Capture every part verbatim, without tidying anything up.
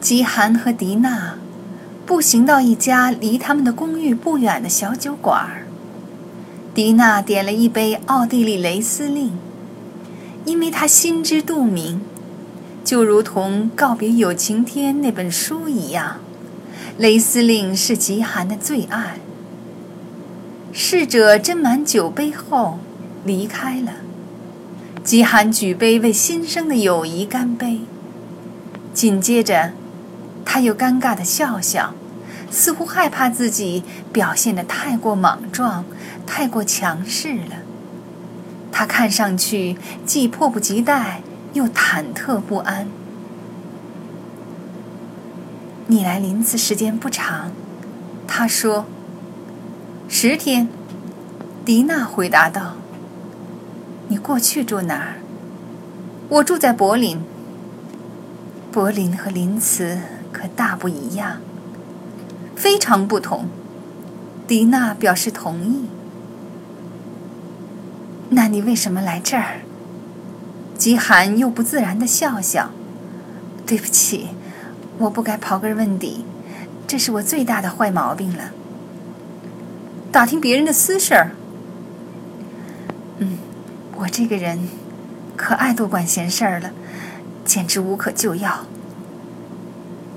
基涵和迪娜步行到一家离他们的公寓不远的小酒馆。迪娜点了一杯奥地利雷司令，因为她心知肚明，就如同《告别有情天》那本书一样，雷司令是极寒的最爱。侍者斟满酒杯后离开了，极寒举杯为新生的友谊干杯。紧接着他又尴尬地笑笑，似乎害怕自己表现得太过莽撞，太过强势了。他看上去既迫不及待又忐忑不安。你来临淄时间不长，他说。十天，迪娜回答道。你过去住哪儿？我住在柏林。柏林和临淄可大不一样，非常不同。迪娜表示同意。那你为什么来这儿？极寒又不自然地笑笑。对不起，我不该刨根问底，这是我最大的坏毛病了。打听别人的私事儿。嗯，我这个人可爱多管闲事儿了，简直无可救药。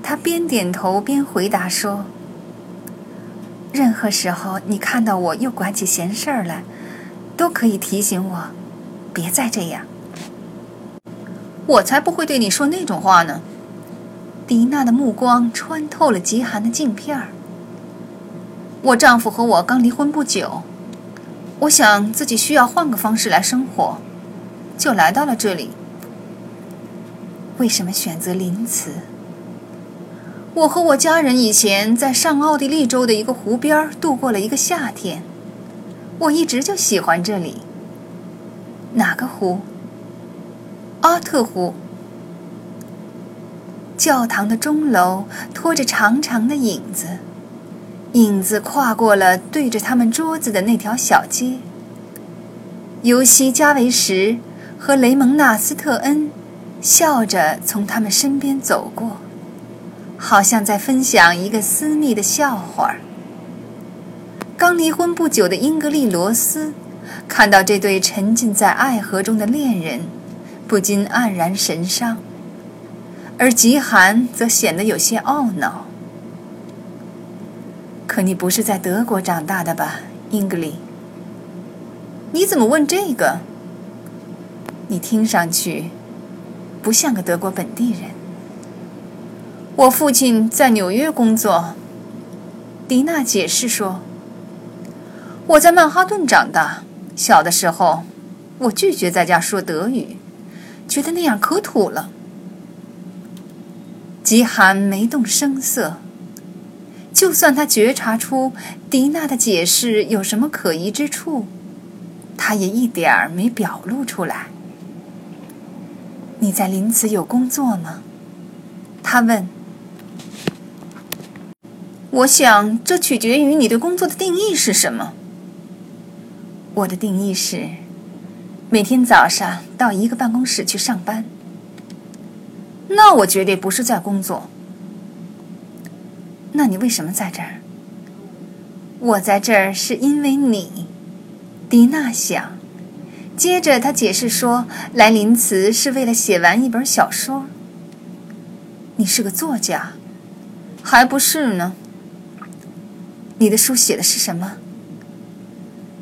他边点头边回答说：任何时候你看到我又管起闲事儿来，都可以提醒我，别再这样。我才不会对你说那种话呢。迪娜的目光穿透了极寒的镜片儿。我丈夫和我刚离婚不久，我想自己需要换个方式来生活，就来到了这里。为什么选择临淄？我和我家人以前在上奥地利州的一个湖边度过了一个夏天，我一直就喜欢这里。哪个湖？阿特湖。教堂的钟楼拖着长长的影子，影子跨过了对着他们桌子的那条小街。尤西·加维什和雷蒙纳·斯特恩笑着从他们身边走过，好像在分享一个私密的笑话。刚离婚不久的英格丽·罗斯看到这对沉浸在爱河中的恋人，不禁黯然神伤，而极寒则显得有些懊恼。可你不是在德国长大的吧，英格丽？你怎么问这个？你听上去不像个德国本地人。我父亲在纽约工作，迪娜解释说。我在曼哈顿长大，小的时候我拒绝在家说德语，觉得那样可土了。极寒没动声色，就算他觉察出迪娜的解释有什么可疑之处，他也一点儿没表露出来。你在临淄有工作吗？他问。我想这取决于你对工作的定义是什么。我的定义是，每天早上到一个办公室去上班。那我绝对不是在工作。那你为什么在这儿？我在这儿是因为你，迪娜想。接着她解释说，来临淄是为了写完一本小说。你是个作家？还不是呢。你的书写的是什么？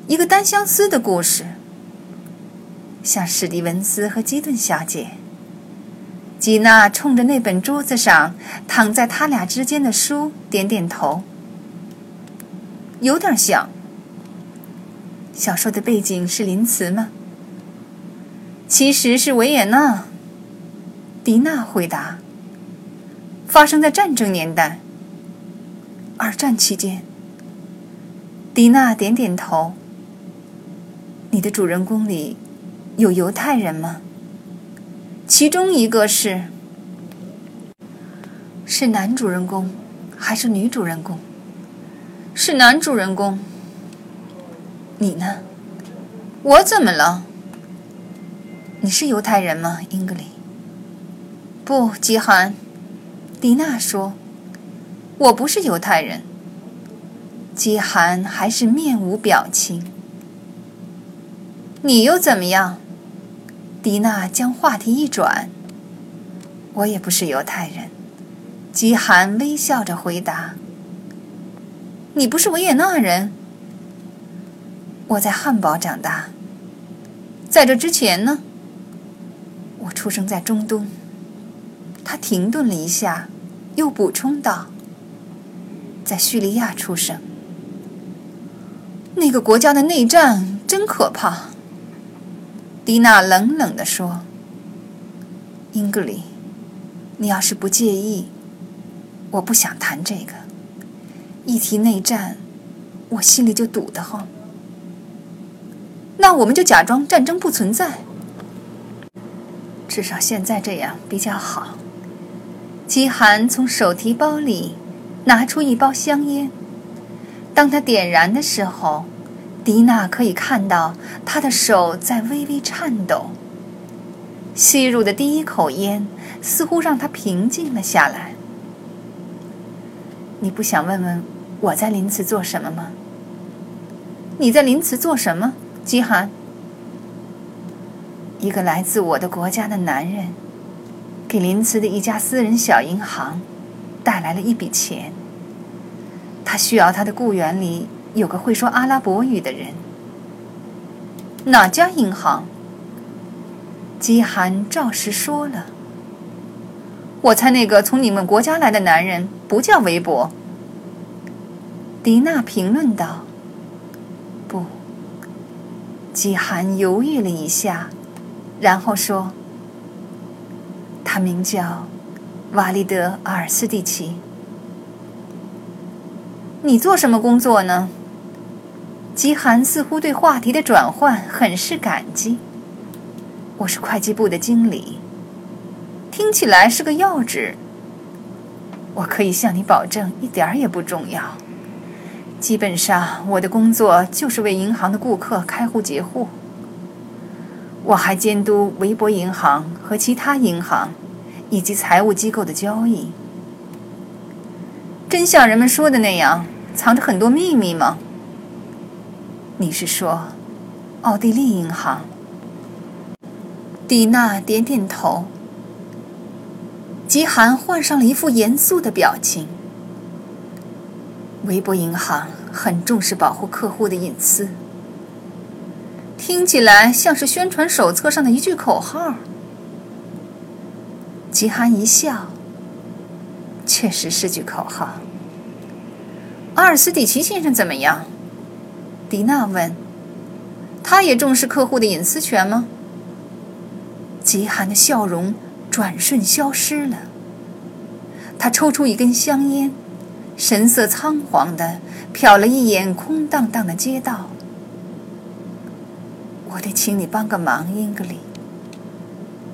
一个单相思的故事，像史蒂文斯和基顿小姐。吉娜冲着那本桌子上躺在他俩之间的书点点头。有点像。小说的背景是临淄吗？其实是维也纳，迪娜回答。发生在战争年代，二战期间。迪娜点点头。你的主人公里有犹太人吗？其中一个是。是男主人公还是女主人公？是男主人公。你呢？我怎么了？你是犹太人吗，英格丽？不，极寒。李娜说：“我不是犹太人。”基涵还是面无表情。你又怎么样？迪娜将话题一转。我也不是犹太人。基涵微笑着回答。你不是维也纳人？我在汉堡长大。在这之前呢？我出生在中东。他停顿了一下，又补充道：在叙利亚出生。那个国家的内战真可怕。迪娜冷冷地说：英格里，你要是不介意，我不想谈这个。一提内战，我心里就堵得慌。那我们就假装战争不存在。至少现在这样比较好。基涵从手提包里拿出一包香烟，当他点燃的时候，迪娜可以看到他的手在微微颤抖。吸入的第一口烟似乎让他平静了下来。你不想问问我在林茨做什么吗？你在林茨做什么，基涵？一个来自我的国家的男人，给林茨的一家私人小银行带来了一笔钱。他需要他的雇员里有个会说阿拉伯语的人。哪家银行？基涵照实说了。我猜那个从你们国家来的男人不叫韦伯。迪娜评论道。不。基涵犹豫了一下，然后说：他名叫瓦利德·阿尔斯蒂奇。你做什么工作呢？基涵似乎对话题的转换很是感激。我是会计部的经理。听起来是个要职。我可以向你保证，一点儿也不重要。基本上，我的工作就是为银行的顾客开户结户。我还监督韦伯银行和其他银行，以及财务机构的交易。真像人们说的那样，藏着很多秘密吗？你是说，奥地利银行？迪娜点点头。基涵换上了一副严肃的表情。韦伯银行很重视保护客户的隐私。听起来像是宣传手册上的一句口号。基涵一笑，确实是句口号。阿尔斯蒂奇先生怎么样？迪娜问。他也重视客户的隐私权吗？基涵的笑容转瞬消失了。他抽出一根香烟，神色仓皇地瞟了一眼空荡荡的街道。我得请你帮个忙，英格里。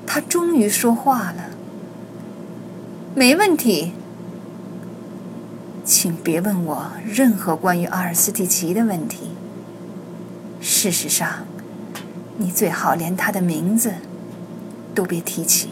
他终于说话了。没问题。请别问我任何关于阿尔斯蒂奇的问题。事实上，你最好连他的名字都别提起。